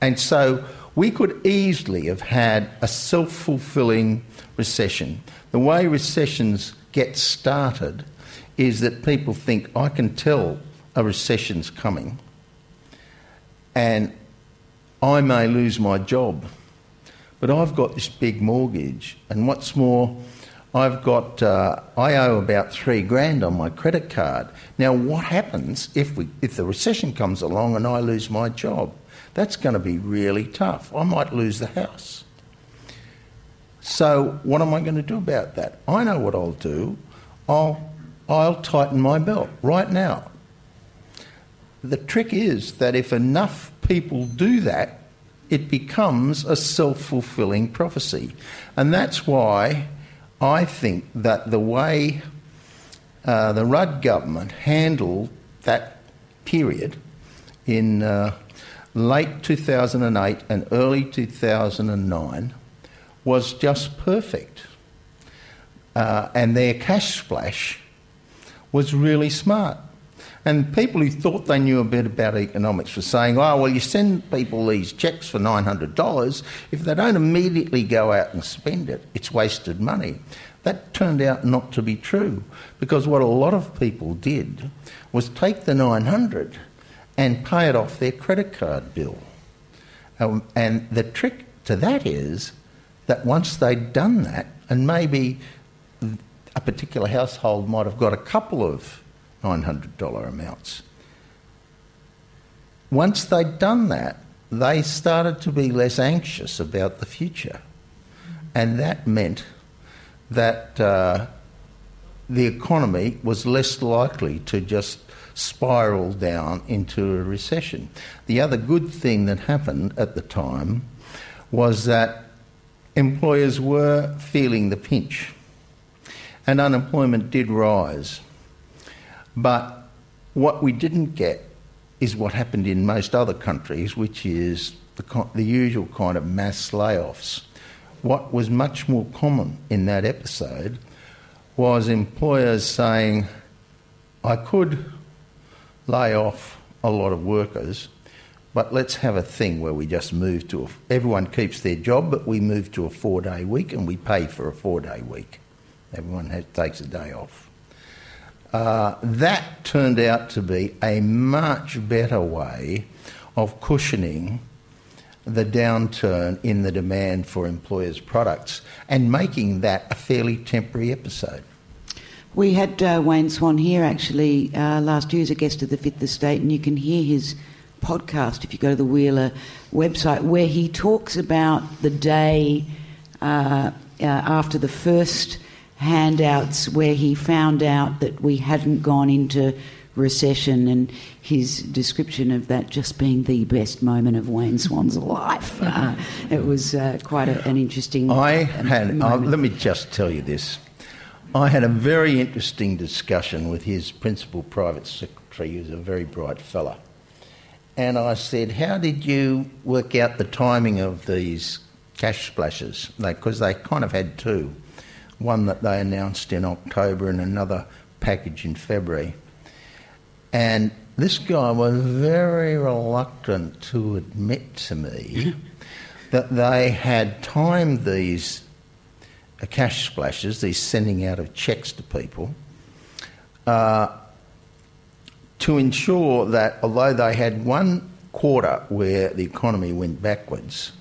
And so we could easily have had a self-fulfilling recession. The way recessions get started is that people think, I can tell a recession's coming and I may lose my job, but I've got this big mortgage, and what's more, I've got I owe about $3,000 on my credit card. Now, what happens if the recession comes along and I lose my job? That's going to be really tough. I might lose the house. So, what am I going to do about that? I know what I'll do. I'll tighten my belt right now. The trick is that if enough people do that, it becomes a self-fulfilling prophecy, and that's why I think that the way the Rudd government handled that period in late 2008 and early 2009 was just perfect. And their cash splash was really smart. And people who thought they knew a bit about economics were saying, oh, well, you send people these cheques for $900. If they don't immediately go out and spend it, it's wasted money. That turned out not to be true, because what a lot of people did was take the $900 and pay it off their credit card bill. And the trick to that is that once they'd done that, and maybe a particular household might have got a couple of $900 amounts. Once they'd done that, they started to be less anxious about the future. And that meant that the economy was less likely to just spiral down into a recession. The other good thing that happened at the time was that employers were feeling the pinch, and unemployment did rise. But what we didn't get is what happened in most other countries, which is the usual kind of mass layoffs. What was much more common in that episode was employers saying, I could lay off a lot of workers, but let's have a thing where we just move to... everyone keeps their job, but we move to a four-day week and we pay for a four-day week. Everyone takes a day off. That turned out to be a much better way of cushioning the downturn in the demand for employers' products and making that a fairly temporary episode. We had Wayne Swan here, actually, last year as a guest of the Fifth Estate, and you can hear his podcast if you go to the Wheeler website, where he talks about the day after the first handouts where he found out that we hadn't gone into recession, and his description of that just being the best moment of Wayne Swan's life. It was quite an interesting moment. Let me just tell you this. I had a very interesting discussion with his principal private secretary, who's a very bright fella, and I said, how did you work out the timing of these cash splashes? Because they kind of had two. One that they announced in October and another package in February. And this guy was very reluctant to admit to me that they had timed these cash splashes, these sending out of cheques to people, to ensure that although they had one quarter where the economy went backwards,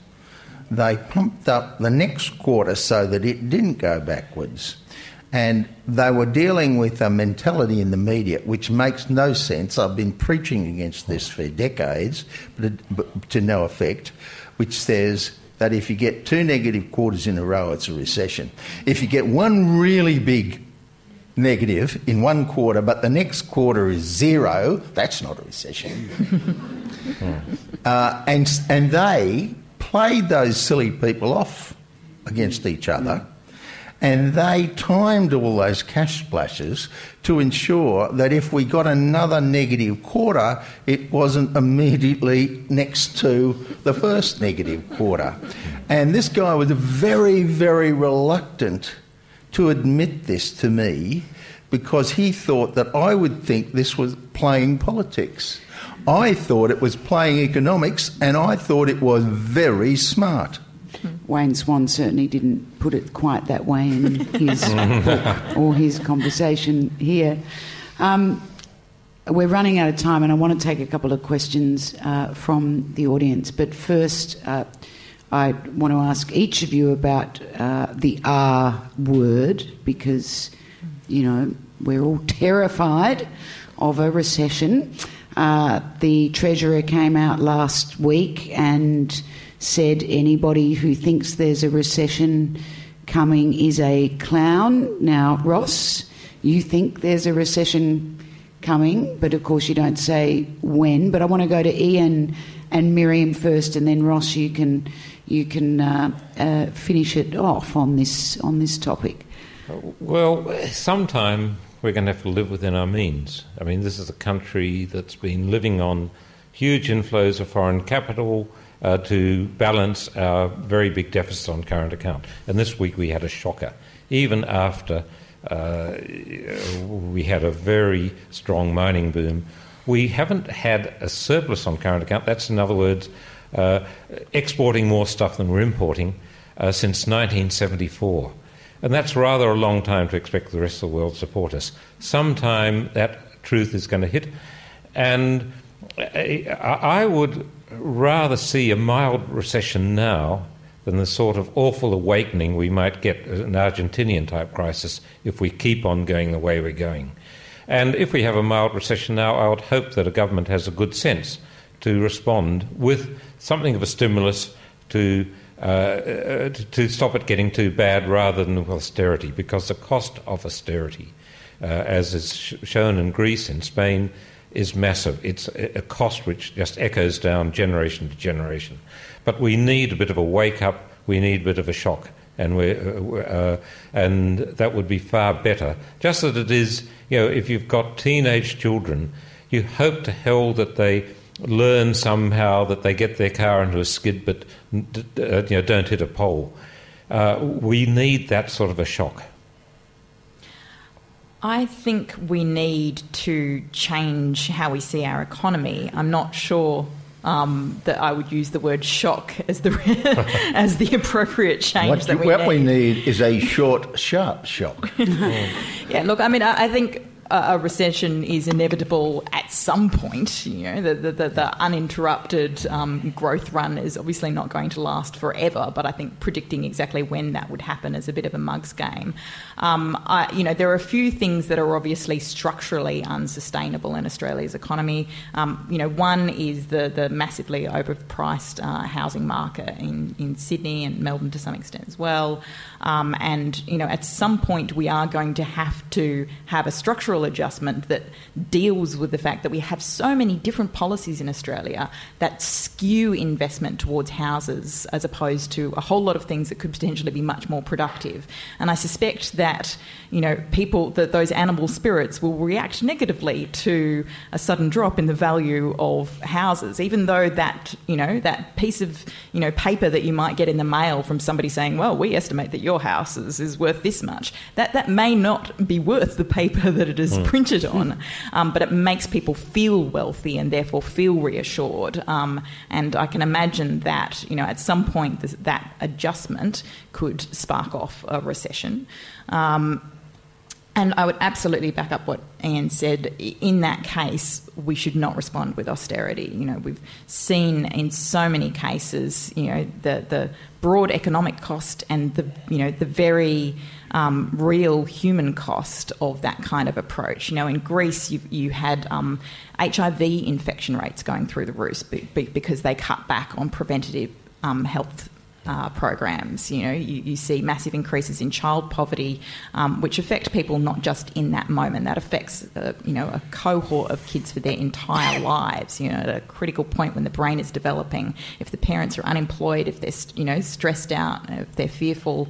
they pumped up the next quarter so that it didn't go backwards. And they were dealing with a mentality in the media which makes no sense. I've been preaching against this for decades, but to no effect, which says that if you get two negative quarters in a row, it's a recession. If you get one really big negative in one quarter, but the next quarter is zero, that's not a recession. And they played those silly people off against each other, and they timed all those cash splashes to ensure that if we got another negative quarter, it wasn't immediately next to the first negative quarter. And this guy was very, very reluctant to admit this to me because he thought that I would think this was playing politics. I thought it was playing economics, and I thought it was very smart. Wayne Swan certainly didn't put it quite that way in his book or his conversation here. We're running out of time, and I want to take a couple of questions from the audience. But first, I want to ask each of you about the R word, because, you know, we're all terrified of a recession. The Treasurer came out last week and said anybody who thinks there's a recession coming is a clown. Now, Ross, you think there's a recession coming, but of course you don't say when. But I want to go to Ian and Miriam first, and then Ross, you can finish it off on this topic. Well, sometime we're going to have to live within our means. I mean, this is a country that's been living on huge inflows of foreign capital to balance our very big deficit on current account. And this week we had a shocker, even after we had a very strong mining boom. We haven't had a surplus on current account. That's, in other words, exporting more stuff than we're importing since 1974. And that's rather a long time to expect the rest of the world to support us. Sometime that truth is going to hit. And I would rather see a mild recession now than the sort of awful awakening we might get as an Argentinian-type crisis if we keep on going the way we're going. And if we have a mild recession now, I would hope that a government has a good sense to respond with something of a stimulus to stop it getting too bad rather than with austerity, because the cost of austerity, as is shown in Greece and Spain, is massive. It's a cost which just echoes down generation to generation. But we need a bit of a wake-up, we need a bit of a shock, and and that would be far better. Just as it is, you know, if you've got teenage children, you hope to hell that they learn somehow that they get their car into a skid, but you know, don't hit a pole. We need that sort of a shock. I think we need to change how we see our economy. I'm not sure that I would use the word shock as the as the appropriate change that we need. What we need is a short, sharp shock. Yeah, look, I mean, I think a recession is inevitable at some point. You know, the uninterrupted growth run is obviously not going to last forever, but I think predicting exactly when that would happen is a bit of a mug's game. You know, there are a few things that are obviously structurally unsustainable in Australia's economy. You know, one is the massively overpriced housing market in Sydney and Melbourne to some extent as well. And, you know, at some point we are going to have a structural adjustment that deals with the fact that we have so many different policies in Australia that skew investment towards houses as opposed to a whole lot of things that could potentially be much more productive. And I suspect that, you know, people, that those animal spirits will react negatively to a sudden drop in the value of houses, even though that, you know, that piece of, you know, paper that you might get in the mail from somebody saying, well, we estimate that your house is worth this much, that may not be worth the paper that it is printed on, but it makes people feel wealthy and therefore feel reassured. And I can imagine that, you know, at some point that adjustment could spark off a recession. And I would absolutely back up what Ian said. In that case, we should not respond with austerity. You know, we've seen in so many cases, you know, the broad economic cost and the, you know, the very real human cost of that kind of approach. You know, in Greece, you had HIV infection rates going through the roof because they cut back on preventative health programs. You know, you see massive increases in child poverty, which affect people not just in that moment. That affects, you know, a cohort of kids for their entire lives. You know, at a critical point when the brain is developing, if the parents are unemployed, if they're, you know, stressed out, if they're fearful,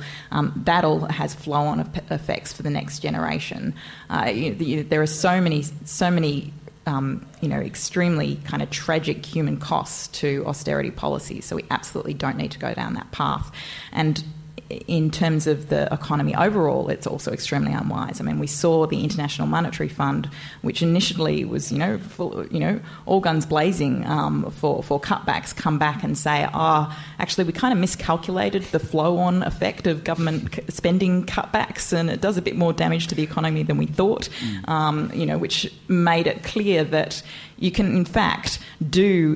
that all has flow-on effects for the next generation. There are so many. You know, extremely kind of tragic human costs to austerity policies. So we absolutely don't need to go down that path. And in terms of the economy overall, it's also extremely unwise. I mean, we saw the International Monetary Fund, which initially was, you know, full, you know, all guns blazing for cutbacks, come back and say, actually, we kind of miscalculated the flow-on effect of government spending cutbacks, and it does a bit more damage to the economy than we thought, you know, which made it clear that you can, in fact, do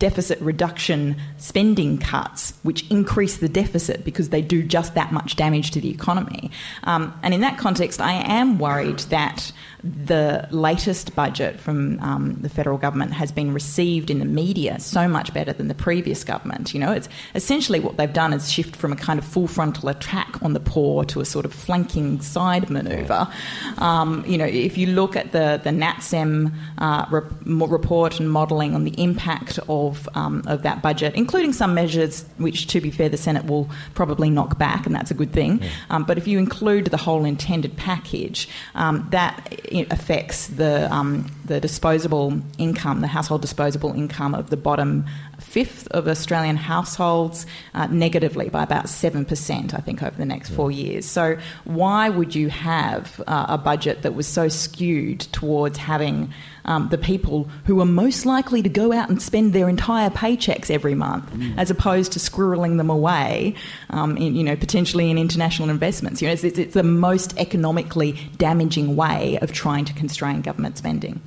deficit reduction spending cuts, which increase the deficit because they do just that much damage to the economy. And in that context, I am worried that the latest budget from the federal government has been received in the media so much better than the previous government. You know, it's essentially what they've done is shift from a kind of full frontal attack on the poor to a sort of flanking side manoeuvre. You know, if you look at the NATSEM report and modelling on the impact of that budget, including some measures which, to be fair, the Senate will probably knock back, and that's a good thing. Yeah. But if you include the whole intended package, that it affects the disposable income, the household disposable income of the bottom fifth of Australian households negatively by about 7%, I think, over the next 4 years. So why would you have a budget that was so skewed towards having the people who are most likely to go out and spend their entire paychecks every month, as opposed to squirreling them away, in, you know, potentially in international investments? You know, it's the most economically damaging way of trying to constrain government spending.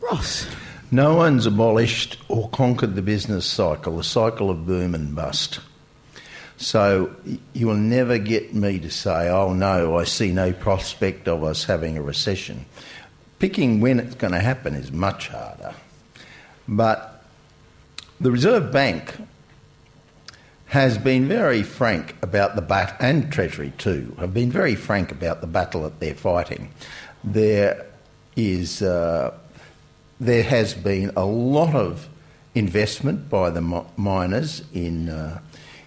Ross. No one's abolished or conquered the business cycle, the cycle of boom and bust. So you will never get me to say, oh no, I see no prospect of us having a recession. Picking when it's going to happen is much harder. But the Reserve Bank has been very frank about the battle, and Treasury too, have been very frank about the battle that they're fighting. There has been a lot of investment by the miners in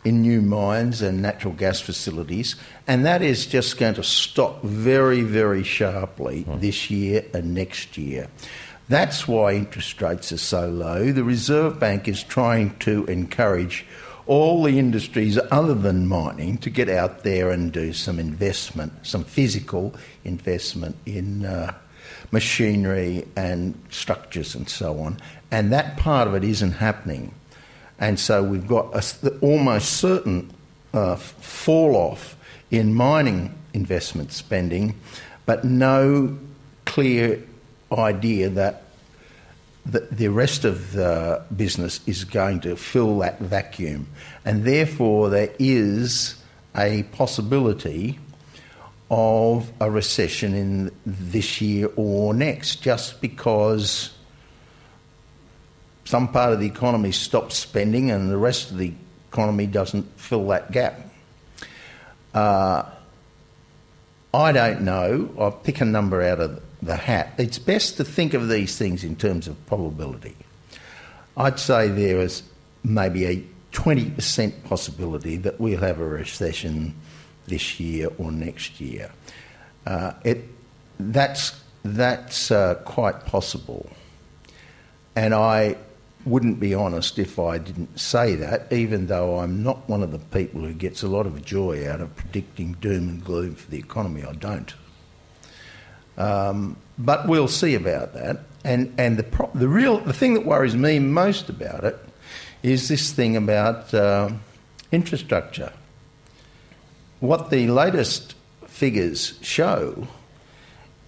new mines and natural gas facilities, and that is just going to stop very, very sharply this year and next year. That's why interest rates are so low. The Reserve Bank is trying to encourage all the industries other than mining to get out there and do some investment, some physical investment in machinery and structures and so on. And that part of it isn't happening. And so we've got the almost certain fall-off in mining investment spending, but no clear idea that the rest of the business is going to fill that vacuum. And therefore there is a possibility of a recession in this year or next, just because some part of the economy stops spending and the rest of the economy doesn't fill that gap. I don't know. I'll pick a number out of the hat. It's best to think of these things in terms of probability. I'd say there is maybe a 20% possibility that we'll have a recession this year or next year. That's quite possible. And I wouldn't be honest if I didn't say that, even though I'm not one of the people who gets a lot of joy out of predicting doom and gloom for the economy. I don't. But we'll see about that. And the thing that worries me most about it is this thing about infrastructure. What the latest figures show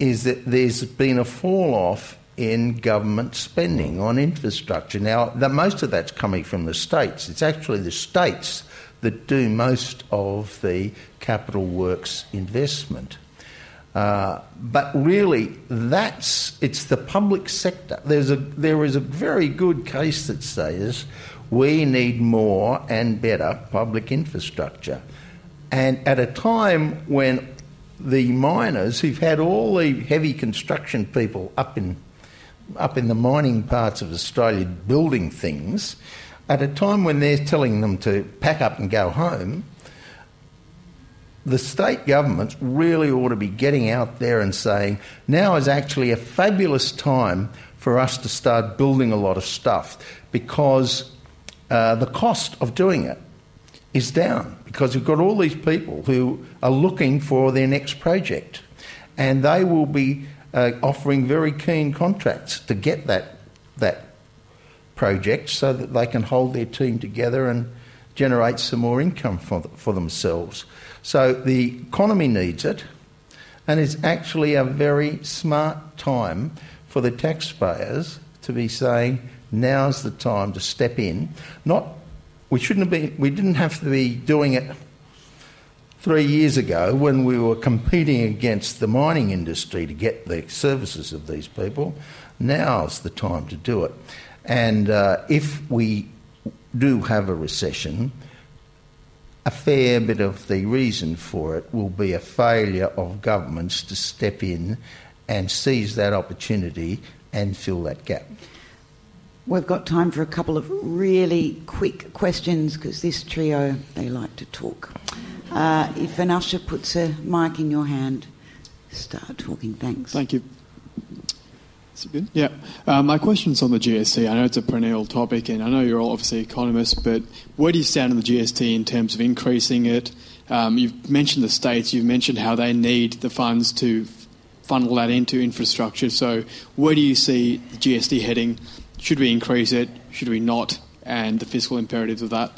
is that there's been a fall-off in government spending on infrastructure. Now, most of that's coming from the states. It's actually the states that do most of the capital works investment. But really, it's the public sector. There is a very good case that says we need more and better public infrastructure. And at a time when the miners, who've had all the heavy construction people up in the mining parts of Australia building things, at a time when they're telling them to pack up and go home, the state governments really ought to be getting out there and saying, now is actually a fabulous time for us to start building a lot of stuff, because the cost of doing it is down, because we've got all these people who are looking for their next project, and they will be offering very keen contracts to get that project so that they can hold their team together and generate some more income for themselves. So the economy needs it, and it's actually a very smart time for the taxpayers to be saying, now's the time to step in. We didn't have to be doing it 3 years ago when we were competing against the mining industry to get the services of these people. Now's the time to do it. And if we do have a recession, a fair bit of the reason for it will be a failure of governments to step in and seize that opportunity and fill that gap. We've got time for a couple of really quick questions, because this trio, they like to talk. If an usher puts a mic in your hand, start talking. Thanks. Thank you. Is it good? Yeah. My question's on the GST. I know it's a perennial topic, and I know you're all obviously economists, but where do you stand on the GST in terms of increasing it? You've mentioned the states. You've mentioned how they need the funds to funnel that into infrastructure. So where do you see the GST heading? Should we increase it? Should we not? And the fiscal imperatives of that?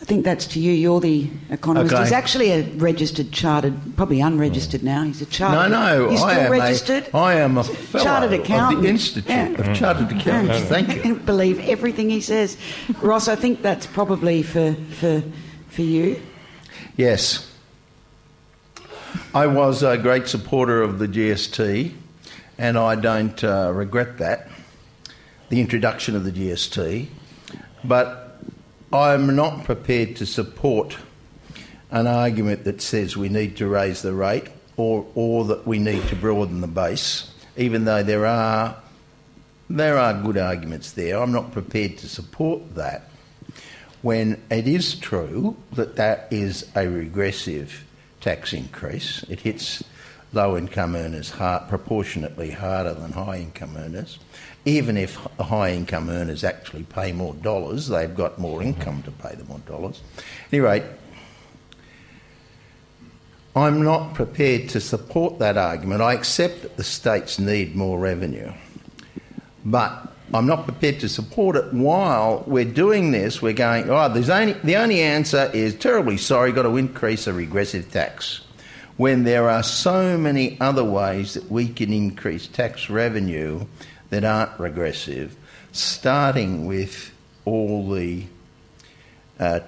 I think that's to you. You're the economist. Okay. He's actually a registered chartered, probably unregistered now. He's a chartered. No. He's still registered. I am a fellow chartered accountant of the Institute of Chartered Accountants. Thank you. I can't believe everything he says. Ross, I think that's probably for you. Yes. I was a great supporter of the GST, and I don't regret that. the introduction of the GST, but I'm not prepared to support an argument that says we need to raise the rate or that we need to broaden the base, even though there are good arguments there. I'm not prepared to support that when it is true that that is a regressive tax increase. It hits low-income earners proportionately harder than high-income earners. Even if high-income earners actually pay more dollars, they've got more income to pay them more dollars. At any rate, I'm not prepared to support that argument. I accept that the states need more revenue, but I'm not prepared to support it while we're doing this. We're going, the only answer is, terribly sorry, got to increase a regressive tax, when there are so many other ways that we can increase tax revenue that aren't regressive, starting with all the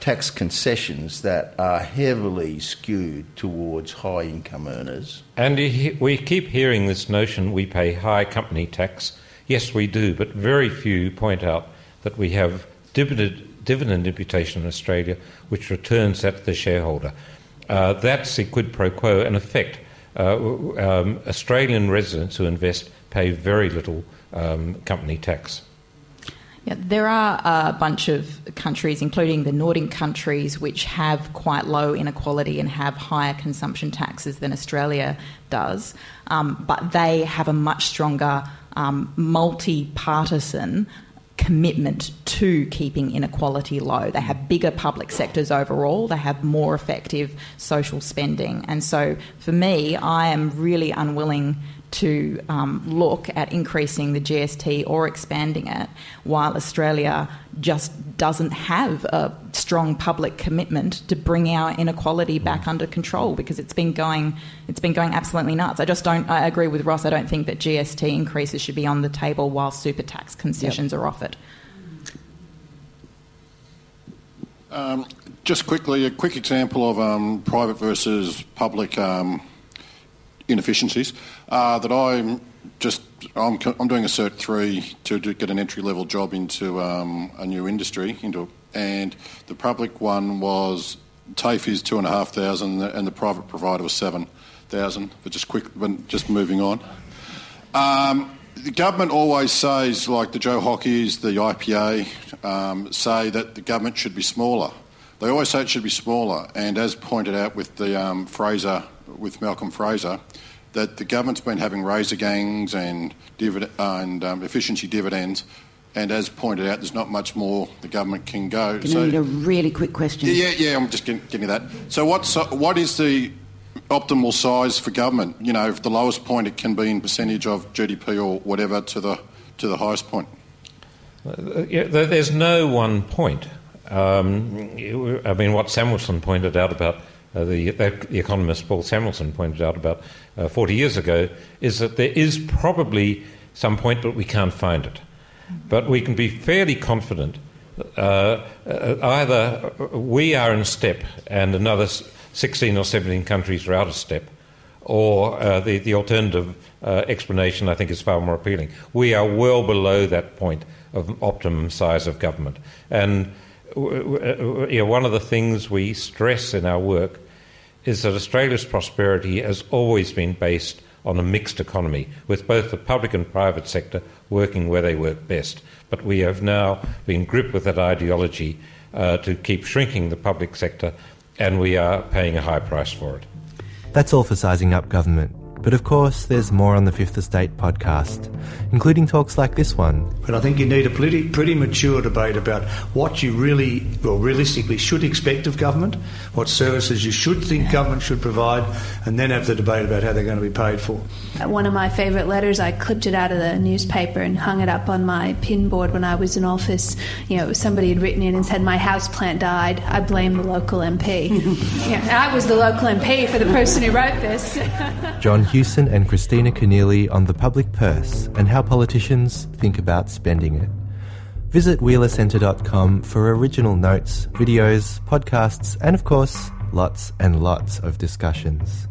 tax concessions that are heavily skewed towards high-income earners. And we keep hearing this notion we pay high company tax. Yes, we do, but very few point out that we have dividend imputation in Australia, which returns that to the shareholder. That's the quid pro quo. In effect, Australian residents who invest pay very little company tax. Yeah, there are a bunch of countries, including the Nordic countries, which have quite low inequality and have higher consumption taxes than Australia does, but they have a much stronger multi-partisan commitment to keeping inequality low. They have bigger public sectors overall. They have more effective social spending. And so for me, I am really unwilling to look at increasing the GST or expanding it while Australia just doesn't have a strong public commitment to bring our inequality back under control, because it's been going absolutely nuts. I agree with Ross. I don't think that GST increases should be on the table while super tax concessions are offered. Just quickly, a quick example of private versus public inefficiencies. That I'm doing a Cert 3 to get an entry level job into a new industry, and the public one was TAFE is 2,500, and the private provider was 7,000. But just moving on. The government always says, like the Joe Hockey's, the IPA say that the government should be smaller. They always say it should be smaller, and as pointed out with the Malcolm Fraser, that the government's been having razor gangs and efficiency dividends, and as pointed out, there's not much more the government can go. I need a really quick question. Yeah, I'm just getting to that. So what is the optimal size for government? You know, the lowest point it can be in percentage of GDP or whatever to the highest point. There's no one point. I mean, what Samuelson pointed out about the economist Paul Samuelson pointed out about 40 years ago is that there is probably some point, but we can't find it. But we can be fairly confident either we are in step and another 16 or 17 countries are out of step, or the alternative explanation I think is far more appealing. We are well below that point of optimum size of government. And one of the things we stress in our work is that Australia's prosperity has always been based on a mixed economy, with both the public and private sector working where they work best. But we have now been gripped with that ideology to keep shrinking the public sector, and we are paying a high price for it. That's all for sizing up government. But of course, there's more on the Fifth Estate podcast, including talks like this one. But I think you need a pretty mature debate about what you really, or realistically, should expect of government, what services you should think government should provide, and then have the debate about how they're going to be paid for. One of my favourite letters, I clipped it out of the newspaper and hung it up on my pin board when I was in office. You know, somebody had written in and said, "My houseplant died. I blame the local MP." I was the local MP for the person who wrote this. John Hewson and Christina Keneally on the public purse and how politicians think about spending it. Visit wheelercentre.com for original notes, videos, podcasts, and of course, lots and lots of discussions.